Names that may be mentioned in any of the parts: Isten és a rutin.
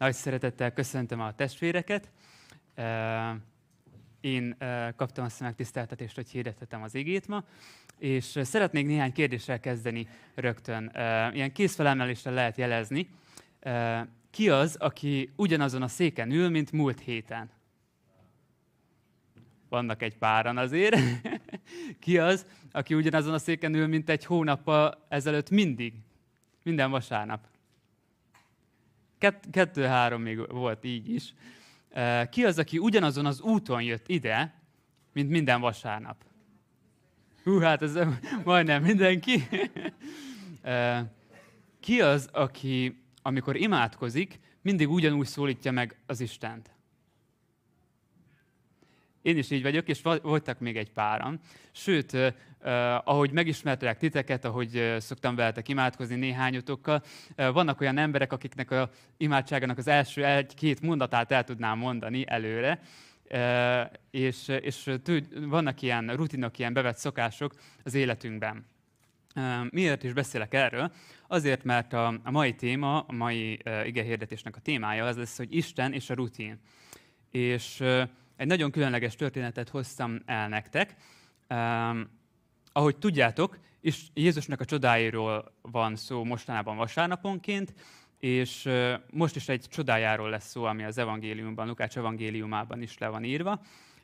Nagy szeretettel köszöntöm a testvéreket. Én kaptam azt a megtiszteltetést, hogy hirdethetem az igét ma, és szeretnék néhány kérdéssel kezdeni rögtön. Ilyen kézfelemeléssel lehet jelezni. Ki az, aki ugyanazon a széken ül, mint múlt héten? Vannak egy páran azért. Ki az, aki ugyanazon a széken ül, mint egy hónappal ezelőtt mindig? Minden vasárnap. Kettő-három még volt így is. Ki az, aki ugyanazon az úton jött ide, mint minden vasárnap? Hú, hát ez majdnem mindenki. Ki az, aki, amikor imádkozik, mindig ugyanúgy szólítja meg az Istent? Én is így vagyok, és voltak még egy páran. Sőt, ahogy megismertelek titeket, ahogy szoktam veletek imádkozni néhányotokkal, vannak olyan emberek, akiknek az imádságának az első egy-két mondatát el tudnám mondani előre, vannak ilyen rutinok, ilyen bevett szokások az életünkben. Miért is beszélek erről? Azért, mert a mai téma, a mai igehirdetésnek a témája az lesz, hogy Isten és a rutin. És egy nagyon különleges történetet hoztam el nektek. Ahogy tudjátok, Jézusnak a csodáiról van szó mostanában vasárnaponként, és most is egy csodájáról lesz szó, ami az evangéliumban, Lukács evangéliumában is le van írva.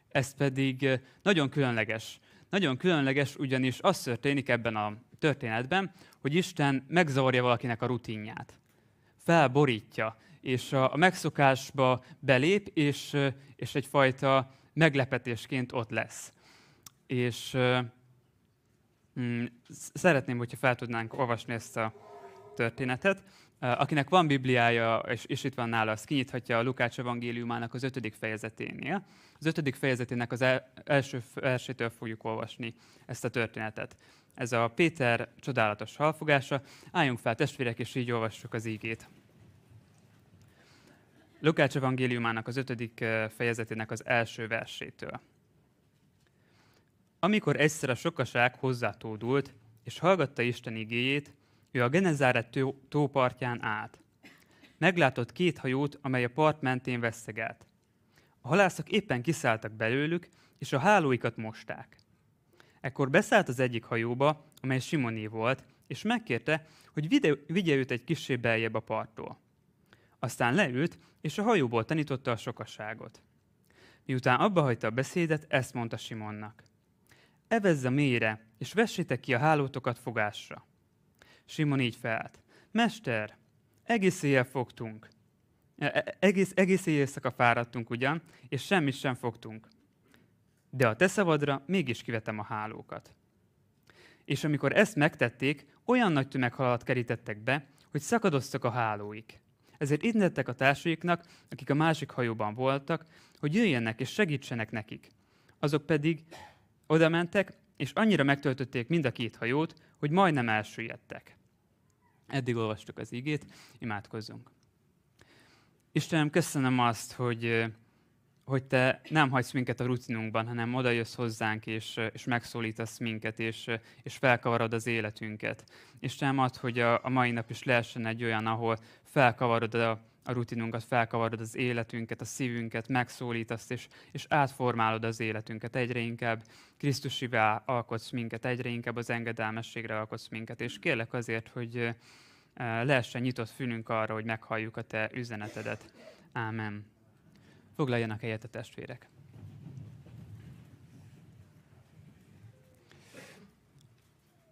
Ez pedig nagyon különleges. Nagyon különleges, ugyanis az történik ebben a történetben, hogy Isten megzavarja valakinek a rutinját. Felborítja, és a megszokásba belép, és egyfajta meglepetésként ott lesz. És szeretném, hogyha fel tudnánk olvasni ezt a történetet. Akinek van Bibliája, és itt van nála, az kinyithatja a Lukács evangéliumának az 5. fejezeténél. Az 5. fejezetének az első versétől fogjuk olvasni ezt a történetet. Ez a Péter csodálatos halfogása. Álljunk fel, testvérek, és így olvassuk az ígét. Lukács evangéliumának az 5. fejezetének az első versétől. Amikor egyszer a sokaság hozzátódult, és hallgatta Isten igéjét, ő a Genezáret tópartján állt. Meglátott két hajót, amely a part mentén veszegelt. A halászok éppen kiszálltak belőlük, és a hálóikat mosták. Ekkor beszállt az egyik hajóba, amely Simoné volt, és megkérte, hogy vigye őt egy kissé beljebb a parttól. Aztán leült, és a hajóból tanította a sokaságot. Miután abbahagyta a beszédet, ezt mondta Simonnak. Evezz a mélyre, és vessétek ki a hálótokat fogásra. Simon így felállt. Mester, egész éjjel fogtunk. Egész éjszaka fáradtunk ugyan, és semmit sem fogtunk. De a te szavadra mégis kivetem a hálókat. És amikor ezt megtették, olyan nagy tömeghalat kerítettek be, hogy szakadoztak a hálóik. Ezért innettek a társaiknak, akik a másik hajóban voltak, hogy jöjjenek és segítsenek nekik. Azok pedig odamentek, és annyira megtöltötték mind a két hajót, hogy majdnem elsüllyedtek. Eddig olvastuk az ígét, imádkozzunk. Istenem, köszönöm azt, hogy Te nem hagysz minket a rutinunkban, hanem oda jössz hozzánk, és megszólítasz minket, és felkavarod az életünket. Istenem, add, hogy a mai nap is lehessen egy olyan, ahol felkavarod a rutinunkat, felkavarod az életünket, a szívünket, megszólítasz, és átformálod az életünket. Egyre inkább Krisztusivá alkotsz minket, egyre inkább az engedelmességre alkotsz minket. És kérlek azért, hogy lehessen nyitott fülünk arra, hogy meghalljuk a Te üzenetedet. Ámen. Foglaljanak helyet a testvérek.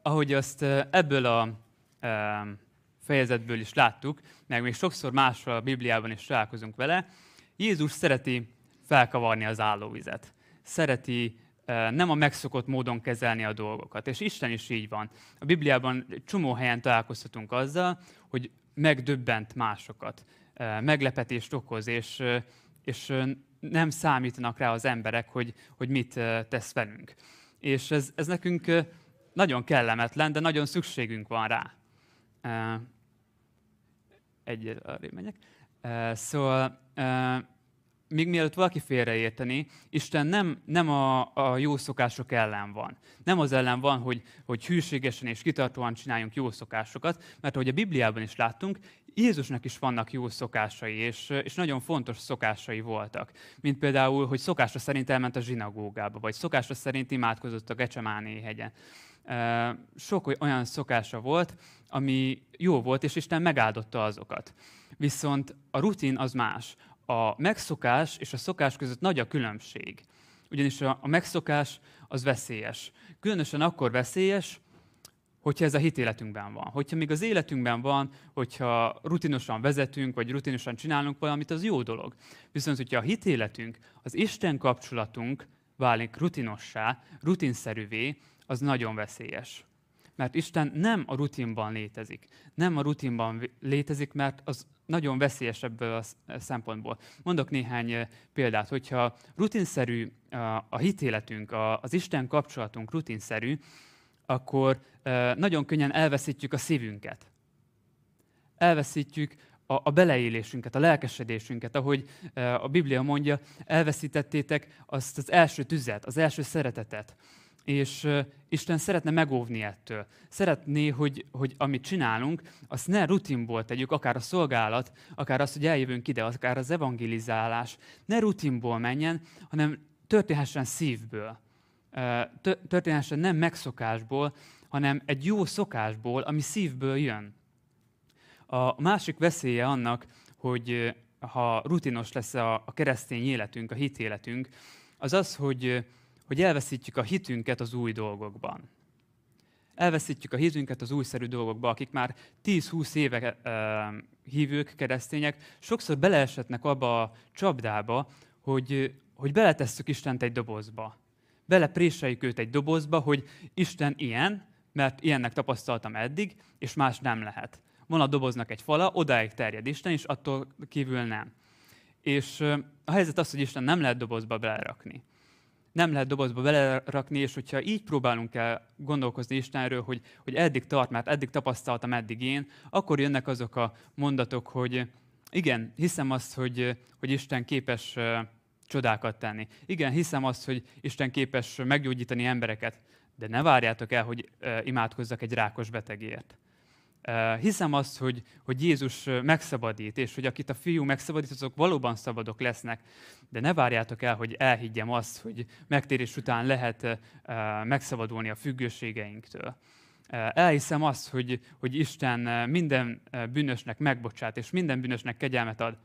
Ahogy azt ebből a fejezetből is láttuk, meg még sokszor máshol a Bibliában is találkozunk vele, Jézus szereti felkavarni az állóvizet. Szereti nem a megszokott módon kezelni a dolgokat. És Isten is így van. A Bibliában csomó helyen találkozhatunk azzal, hogy megdöbbent másokat, meglepetést okoz, és nem számítanak rá az emberek, hogy mit tesz velünk. És ez nekünk nagyon kellemetlen, de nagyon szükségünk van rá. Egyre arrébb megyek. Szóval, még mielőtt valaki félreérteni, Isten nem a jó szokások ellen van. Nem az ellen van, hogy hűségesen és kitartóan csináljunk jó szokásokat, mert ahogy a Bibliában is láttunk, Jézusnak is vannak jó szokásai, és nagyon fontos szokásai voltak. Mint például, hogy szokásra szerint elment a zsinagógába, vagy szokásra szerint imádkozott a Gecsemáné hegyen. Sok olyan szokása volt, ami jó volt, és Isten megáldotta azokat. Viszont a rutin az más. A megszokás és a szokás között nagy a különbség. Ugyanis a megszokás az veszélyes. Különösen akkor veszélyes, hogyha ez a hitéletünkben van. Hogyha még az életünkben van, hogyha rutinosan vezetünk, vagy rutinosan csinálunk valamit, az jó dolog. Viszont, hogyha a hitéletünk, az Isten kapcsolatunk válik rutinossá, rutinszerűvé, az nagyon veszélyes. Mert Isten nem a rutinban létezik. Nem a rutinban létezik, mert az nagyon veszélyes ebből a szempontból. Mondok néhány példát, hogyha rutinszerű a hitéletünk, az Isten kapcsolatunk rutinszerű, akkor nagyon könnyen elveszítjük a szívünket. Elveszítjük a beleélésünket, a lelkesedésünket, ahogy a Biblia mondja, elveszítettétek azt az első tüzet, az első szeretetet. És Isten szeretne megóvni ettől. Szeretné, hogy amit csinálunk, azt ne rutinból tegyük, akár a szolgálat, akár az, hogy eljövünk ide, akár az evangelizálás. Ne rutinból menjen, hanem történhessen szívből. Történhessen nem megszokásból, hanem egy jó szokásból, ami szívből jön. A másik veszélye annak, hogy ha rutinos lesz a keresztény életünk, a hitéletünk, az az, hogy elveszítjük a hitünket az új dolgokban. Elveszítjük a hitünket az újszerű dolgokban, akik már 10-20 éve hívők, keresztények, sokszor beleeshetnek abba a csapdába, hogy beletesszük Istent egy dobozba. Belepréseljük őt egy dobozba, hogy Isten ilyen, mert ilyennek tapasztaltam eddig, és más nem lehet. Van a doboznak egy fala, odáig terjed Isten, és attól kívül nem. És a helyzet az, hogy Isten nem lehet dobozba belerakni. Nem lehet dobozba belerakni, és hogyha így próbálunk el gondolkozni Istenről, hogy eddig tart, mert eddig tapasztaltam, eddig én, akkor jönnek azok a mondatok, hogy igen, hiszem azt, hogy Isten képes csodákat tenni. Igen, hiszem azt, hogy Isten képes meggyógyítani embereket, de ne várjátok el, hogy imádkozzak egy rákos betegért. Hiszem azt, hogy Jézus megszabadít, és hogy akit a Fiú megszabadít, azok valóban szabadok lesznek, de ne várjátok el, hogy elhiggyem azt, hogy megtérés után lehet megszabadulni a függőségeinktől. Elhiszem azt, hogy Isten minden bűnösnek megbocsát, és minden bűnösnek kegyelmet ad,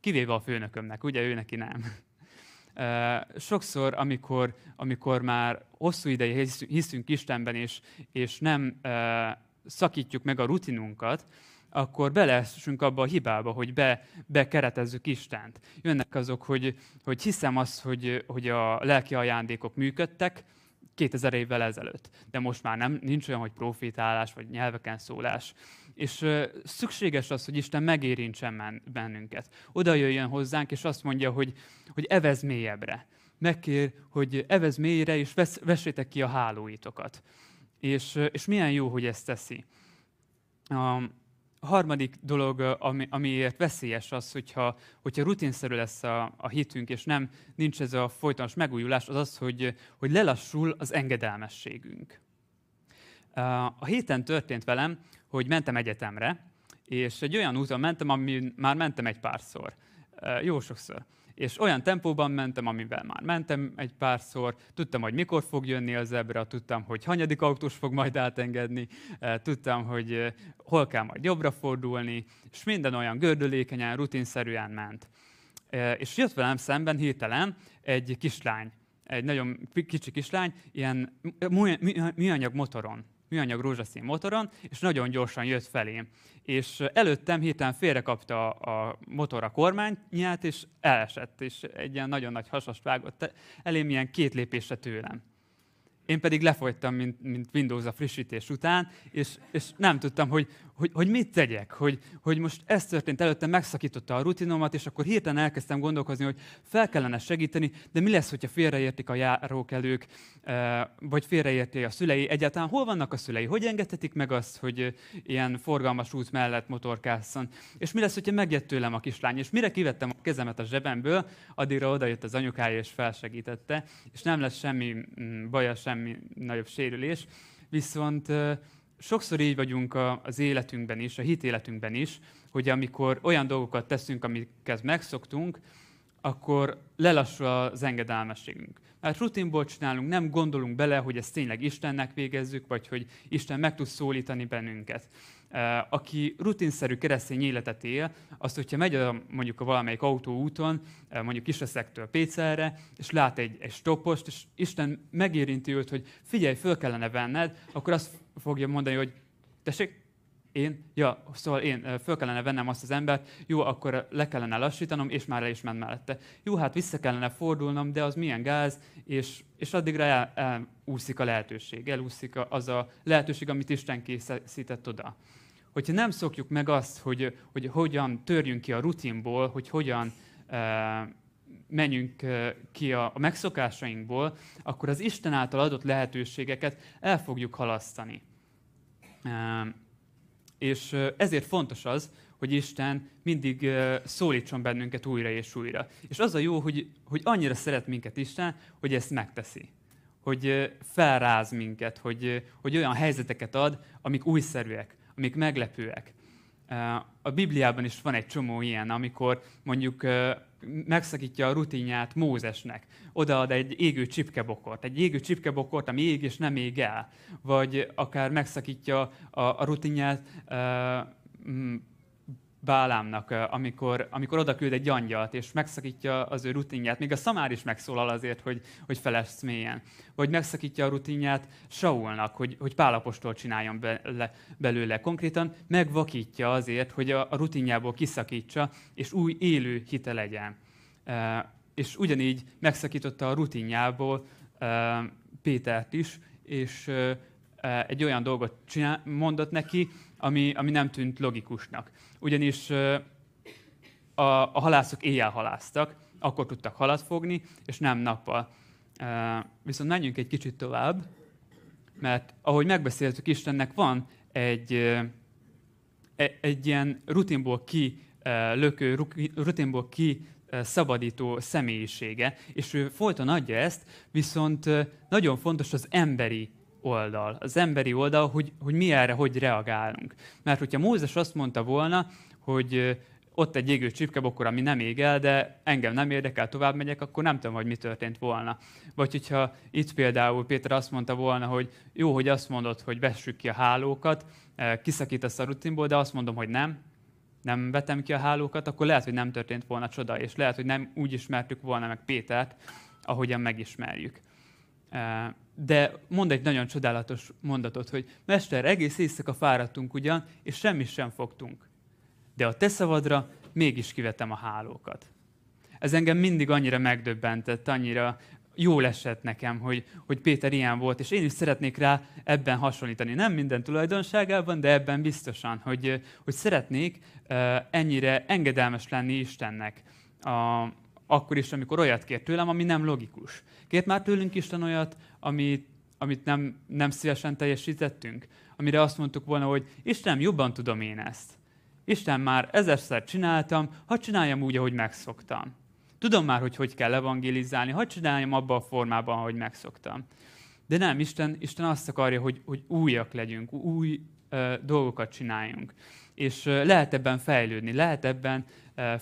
kivéve a főnökömnek, ugye ő neki nem. Sokszor, amikor már hosszú ideje hiszünk Istenben, és nem szakítjuk meg a rutinunkat, akkor beleesünk abba a hibába, hogy bekeretezzük Istent. Jönnek azok, hogy hiszem azt, hogy a lelki ajándékok működtek 2000 évvel ezelőtt, de most már nincs olyan, hogy profétálás vagy nyelveken szólás. És szükséges az, hogy Isten megérintsen bennünket. Oda jöjjön hozzánk, és azt mondja, hogy evezz mélyebbre. Megkér, hogy evezz mélyre, és vessétek ki a hálóitokat. És milyen jó, hogy ezt teszi. A harmadik dolog, amiért veszélyes az, hogyha rutinszerű lesz a hitünk, és nincs ez a folytonos megújulás, az az, hogy lelassul az engedelmességünk. A héten történt velem, hogy mentem egyetemre, és egy olyan úton mentem, amin már mentem egy párszor. Jó sokszor. És olyan tempóban mentem, amivel már mentem egy párszor, tudtam, hogy mikor fog jönni a zebra, tudtam, hogy hanyadik autós fog majd átengedni, tudtam, hogy hol kell majd jobbra fordulni, és minden olyan gördülékenyen, rutinszerűen ment. És jött velem szemben hirtelen egy kislány, egy nagyon kicsi kislány, ilyen műanyag motoron, műanyag rózsaszín motoron, és nagyon gyorsan jött felém. És előttem hirtelen félrekapta a motor a kormányját, és elesett, és egy ilyen nagyon nagy hasast vágott elém, ilyen 2 lépésre tőlem. Én pedig lefogytam, mint Windows a frissítés után, és nem tudtam, hogy mit tegyek, hogy most ez történt előttem, megszakította a rutinomat, és akkor hirtelen elkezdtem gondolkozni, hogy fel kellene segíteni, de mi lesz, hogyha félreértik a járókelők, vagy félreérti a szülei, egyáltalán hol vannak a szülei, hogy engedhetik meg azt, hogy ilyen forgalmas út mellett motorkásszon, és mi lesz, hogyha megjött tőlem a kislány, és mire kivettem a kezemet a zsebemből, addigra odajött az anyukája, és felsegítette, és nem lesz semmi baja, semmi nagyobb sérülés, viszont sokszor így vagyunk az életünkben is, a hitéletünkben is, hogy amikor olyan dolgokat teszünk, amikhez megszoktunk, akkor lelassul az engedelmességünk. Mert rutinból csinálunk, nem gondolunk bele, hogy ezt tényleg Istennek végezzük, vagy hogy Isten meg tud szólítani bennünket. Aki rutinszerű keresztény életet él, azt, hogyha megy mondjuk a valamelyik autóúton, mondjuk Kiseszektől Pécelre, és lát egy stoppost, és Isten megérinti őt, hogy figyelj, föl kellene venned, akkor azt fogja mondani, hogy tessék, én föl kellene vennem azt az embert, jó, akkor le kellene lassítanom, és már le is ment mellette. Jó, hát vissza kellene fordulnom, de az milyen gáz, és addigra elúszik a lehetőség, elúszik az a lehetőség, amit Isten készített oda. Hogyha nem szokjuk meg azt, hogy hogyan törjünk ki a rutinból, hogy hogyan menjünk ki a megszokásainkból, akkor az Isten által adott lehetőségeket el fogjuk halasztani. És ezért fontos az, hogy Isten mindig szólítson bennünket újra és újra. És az a jó, hogy annyira szeret minket Isten, hogy ezt megteszi. Hogy felráz minket, hogy olyan helyzeteket ad, amik újszerűek, amik meglepőek. A Bibliában is van egy csomó ilyen, amikor mondjuk megszakítja a rutinját Mózesnek. Odaad egy égő csipkebokort. Egy égő csipkebokort, ami ég és nem ég el. Vagy akár megszakítja a rutinját Bálámnak, amikor odaküld egy angyalt, és megszakítja az ő rutinját. Még a Szamár is megszólal azért, hogy felessz mélyen. Vagy megszakítja a rutinját Saulnak, hogy Pál apostol csináljon belőle. Konkrétan megvakítja azért, hogy a rutinjából kiszakítsa, és új élő hite legyen. És ugyanígy megszakította a rutinjából Pétert is, és egy olyan dolgot mondott neki, ami nem tűnt logikusnak. Ugyanis a halászok éjjel haláztak, akkor tudtak halat fogni, és nem nappal. Viszont menjünk egy kicsit tovább, mert ahogy megbeszéltük, Istennek van egy ilyen rutinból kilökő, rutinból kiszabadító személyisége, és ő folyton adja ezt, viszont nagyon fontos az emberi oldal. Az emberi oldal, hogy mi erre, hogy reagálunk. Mert hogyha Mózes azt mondta volna, hogy ott egy égő csipkebokor, ami nem ég el, de engem nem érdekel, tovább megyek, akkor nem tudom, hogy mi történt volna. Vagy hogyha itt például Péter azt mondta volna, hogy jó, hogy azt mondod, hogy vessük ki a hálókat, kiszakítasz a rutinból, de azt mondom, hogy nem vetem ki a hálókat, akkor lehet, hogy nem történt volna csoda, és lehet, hogy nem úgy ismertük volna meg Pétert, ahogyan megismerjük. De mond egy nagyon csodálatos mondatot, hogy Mester, egész éjszaka fáradtunk ugyan, és semmit sem fogtunk. De a te szavadra mégis kivetem a hálókat. Ez engem mindig annyira megdöbbentett, annyira jól esett nekem, hogy Péter ilyen volt, és én is szeretnék rá ebben hasonlítani. Nem minden tulajdonságában, de ebben biztosan, hogy szeretnék ennyire engedelmes lenni Istennek. Akkor is, amikor olyat kér tőlem, ami nem logikus. Kért már tőlünk Isten olyat, amit nem szívesen teljesítettünk? Amire azt mondtuk volna, hogy Istenem, jobban tudom én ezt. Isten, már ezerszer csináltam, hadd csináljam úgy, ahogy megszoktam. Tudom már, hogy kell evangélizálni, hadd csináljam abban a formában, ahogy megszoktam. De nem, Isten azt akarja, hogy újak legyünk, új dolgokat csináljunk. És lehet ebben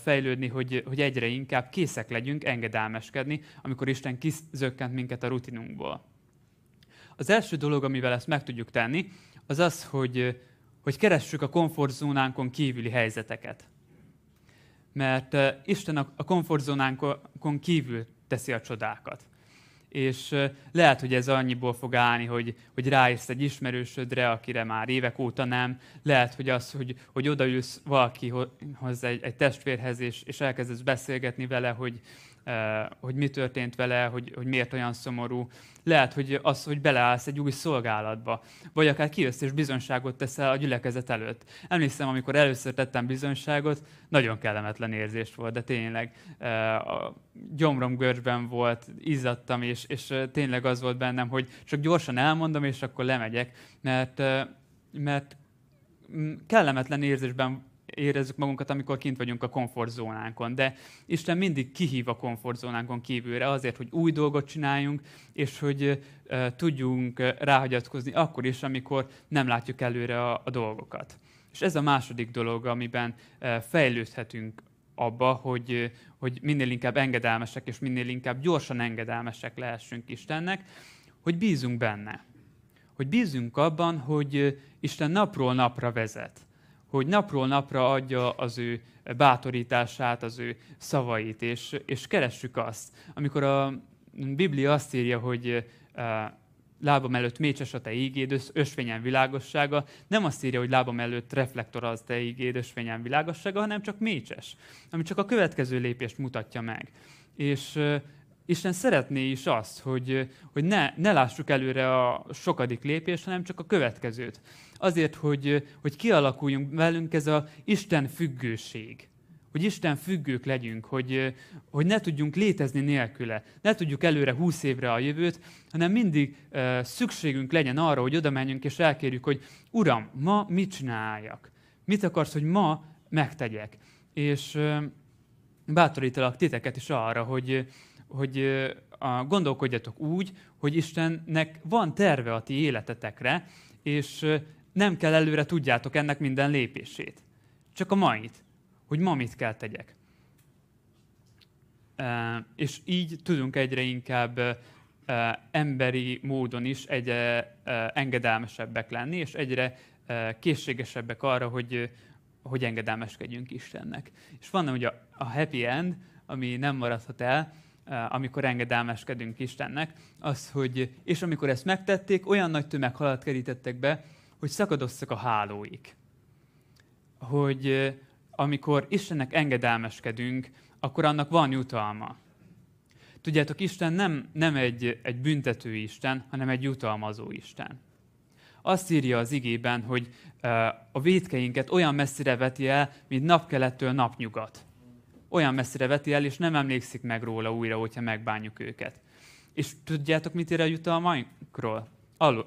fejlődni, hogy egyre inkább készek legyünk engedelmeskedni, amikor Isten kizökkent minket a rutinunkból. Az első dolog, amivel ezt meg tudjuk tenni, az az, hogy keressük a komfortzónánkon kívüli helyzeteket. Mert Isten a komfortzónánkon kívül teszi a csodákat. És lehet, hogy ez annyiból fog állni, hogy ráérsz egy ismerősödre, akire már évek óta nem. Lehet, hogy az, hogy odaülsz valakihoz, egy testvérhez, és elkezdesz beszélgetni vele, hogy mi történt vele, hogy miért olyan szomorú. Lehet, hogy az, hogy beleállsz egy új szolgálatba, vagy akár kijössz és bizonyságot teszel a gyülekezet előtt. Emlékszem, amikor először tettem bizonyságot, nagyon kellemetlen érzés volt, de tényleg a gyomrom görcsben volt, izzadtam, és tényleg az volt bennem, hogy csak gyorsan elmondom, és akkor lemegyek, mert kellemetlen érzésben érezzük magunkat, amikor kint vagyunk a komfortzónánkon. De Isten mindig kihív a komfortzónánkon kívülre azért, hogy új dolgot csináljunk, és hogy tudjunk ráhagyatkozni akkor is, amikor nem látjuk előre a dolgokat. És ez a második dolog, amiben fejlődhetünk abba, hogy minél inkább engedelmesek, és minél inkább gyorsan engedelmesek lehessünk Istennek, hogy bízunk benne. Hogy bízunk abban, hogy Isten napról napra vezet, hogy napról napra adja az ő bátorítását, az ő szavait, és keressük azt. Amikor a Biblia azt írja, hogy lábam előtt mécses a te ígéd, ösvényen világossága, nem azt írja, hogy lábam előtt reflektor az te ígéd, ösvényen világossága, hanem csak mécses, ami csak a következő lépést mutatja meg. És Isten szeretné is azt, hogy ne lássuk előre a sokadik lépést, hanem csak a következőt. Azért, hogy kialakuljunk velünk ez az Isten függőség. Hogy Isten függők legyünk, hogy ne tudjunk létezni nélküle, ne tudjuk előre 20 évre a jövőt, hanem mindig szükségünk legyen arra, hogy oda menjünk és elkérjük, hogy Uram, ma mit csináljak? Mit akarsz, hogy ma megtegyek? És bátorítalak titeket is arra, hogy gondolkodjatok úgy, hogy Istennek van terve a ti életetekre, és nem kell előre tudjátok ennek minden lépését. Csak a mait, hogy ma mit kell tegyek. És így tudunk egyre inkább emberi módon is egyre engedelmesebbek lenni, és egyre készségesebbek arra, hogy engedelmeskedjünk Istennek. És van ugye a happy end, ami nem maradhat el, amikor engedelmeskedünk Istennek, az, hogy és amikor ezt megtették, olyan nagy tömeghalat kerítettek be, hogy szakadozzak a hálóik. Hogy amikor Istennek engedelmeskedünk, akkor annak van jutalma. Tudjátok, Isten nem egy büntető Isten, hanem egy jutalmazó Isten. Azt írja az igében, hogy a vétkeinket olyan messzire veti el, mint napkelettől napnyugat. Olyan messzire veti el, és nem emlékszik meg róla újra, hogyha megbánjuk őket. És tudjátok, mit ír a jutalmainkról?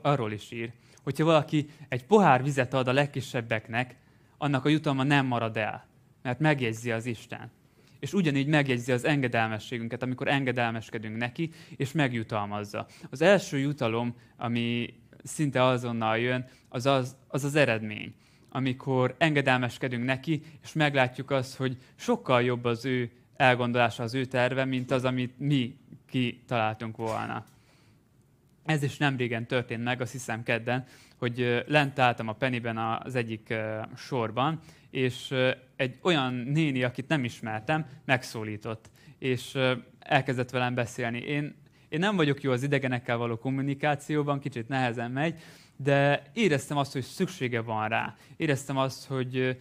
Arról is ír, hogyha valaki egy pohár vizet ad a legkisebbeknek, annak a jutalma nem marad el, mert megjegyzi az Isten. És ugyanígy megjegyzi az engedelmességünket, amikor engedelmeskedünk neki, és megjutalmazza. Az első jutalom, ami szinte azonnal jön, az eredmény. Amikor engedelmeskedünk neki, és meglátjuk azt, hogy sokkal jobb az ő elgondolása, az ő terve, mint az, amit mi kitaláltunk volna. Ez is nem régen történt meg, azt hiszem kedden, hogy lent álltam a Pennyben az egyik sorban, és egy olyan néni, akit nem ismertem, megszólított, és elkezdett velem beszélni. Én nem vagyok jó az idegenekkel való kommunikációban, kicsit nehezen megy, de éreztem azt, hogy szüksége van rá. Éreztem azt, hogy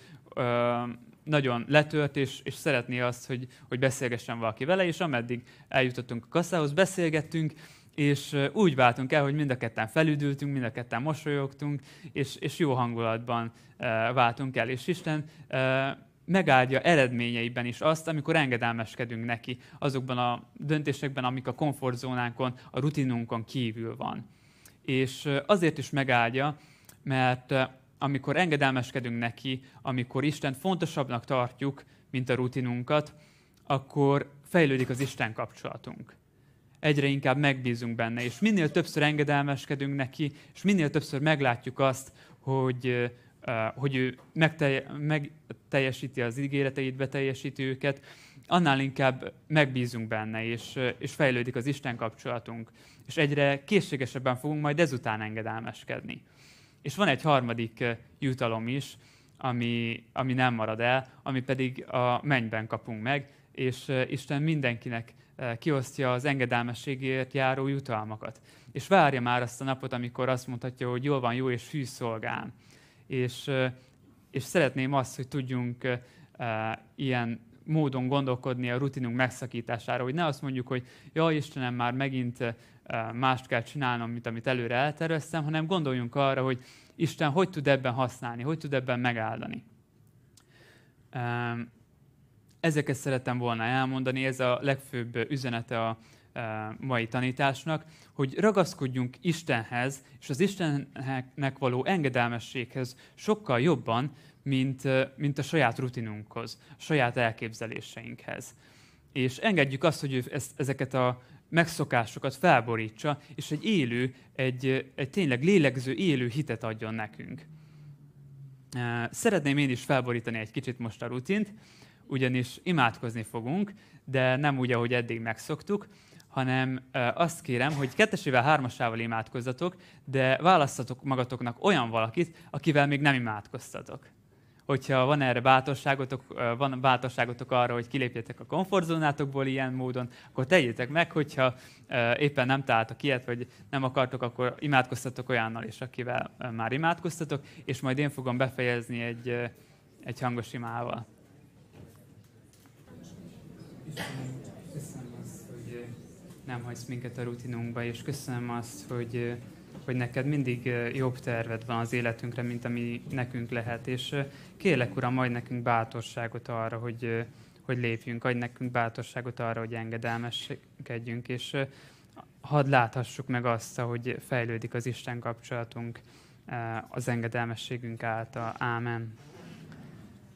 nagyon letört, és szeretné azt, hogy beszélgessen valaki vele, és ameddig eljutottunk a kasszához, beszélgettünk, és úgy váltunk el, hogy mind a ketten felüdültünk, mind a ketten mosolyogtunk, és jó hangulatban váltunk el. És Isten megáldja eredményeiben is azt, amikor engedelmeskedünk neki azokban a döntésekben, amik a komfortzónánkon, a rutinunkon kívül van. És azért is megáldja, mert amikor engedelmeskedünk neki, amikor Istent fontosabbnak tartjuk, mint a rutinunkat, akkor fejlődik az Isten kapcsolatunk. Egyre inkább megbízunk benne, és minél többször engedelmeskedünk neki, és minél többször meglátjuk azt, hogy ő megteljesíti az ígéreteit, beteljesíti őket, annál inkább megbízunk benne, és fejlődik az Isten kapcsolatunk. És egyre készségesebben fogunk majd ezután engedelmeskedni. És van egy harmadik jutalom is, ami nem marad el, ami pedig a mennyben kapunk meg, és Isten mindenkinek kiosztja az engedelmességért járó jutalmakat. És várja már azt a napot, amikor azt mondhatja, hogy jól van, jó és hű szolgám. És szeretném azt, hogy tudjunk ilyen módon gondolkodni a rutinunk megszakítására, hogy ne azt mondjuk, hogy jaj, Istenem, már megint mást kell csinálnom, mint amit előre elterveztem, hanem gondoljunk arra, hogy Isten hogy tud ebben használni, hogy tud ebben megáldani. Ezeket szerettem volna elmondani, ez a legfőbb üzenete a mai tanításnak, hogy ragaszkodjunk Istenhez és az Istennek való engedelmességhez sokkal jobban, mint a saját rutinunkhoz, a saját elképzeléseinkhez. És engedjük azt, hogy ő ezeket a megszokásokat felborítsa, és egy élő, egy tényleg lélegző élő hitet adjon nekünk. Szeretném én is felborítani egy kicsit most a rutint, ugyanis imádkozni fogunk, de nem úgy, ahogy eddig megszoktuk, hanem azt kérem, hogy kettesével, hármasával imádkozzatok, de választatok magatoknak olyan valakit, akivel még nem imádkoztatok. Hogyha van erre bátorságotok, van bátorságotok arra, hogy kilépjetek a komfortzónátokból ilyen módon, akkor tegyétek meg, hogyha éppen nem találtok ilyet, vagy nem akartok, akkor imádkoztatok olyannal is, akivel már imádkoztatok, és majd én fogom befejezni egy hangos imával. Köszönöm azt, hogy nem hagysz minket a rutinunkba, és köszönöm azt, hogy neked mindig jobb terved van az életünkre, mint ami nekünk lehet. És kérlek, Uram, adj nekünk bátorságot arra, hogy lépjünk, adj nekünk bátorságot arra, hogy engedelmeskedjünk, és hadd láthassuk meg azt, hogy fejlődik az Isten kapcsolatunk az engedelmességünk által. Ámen.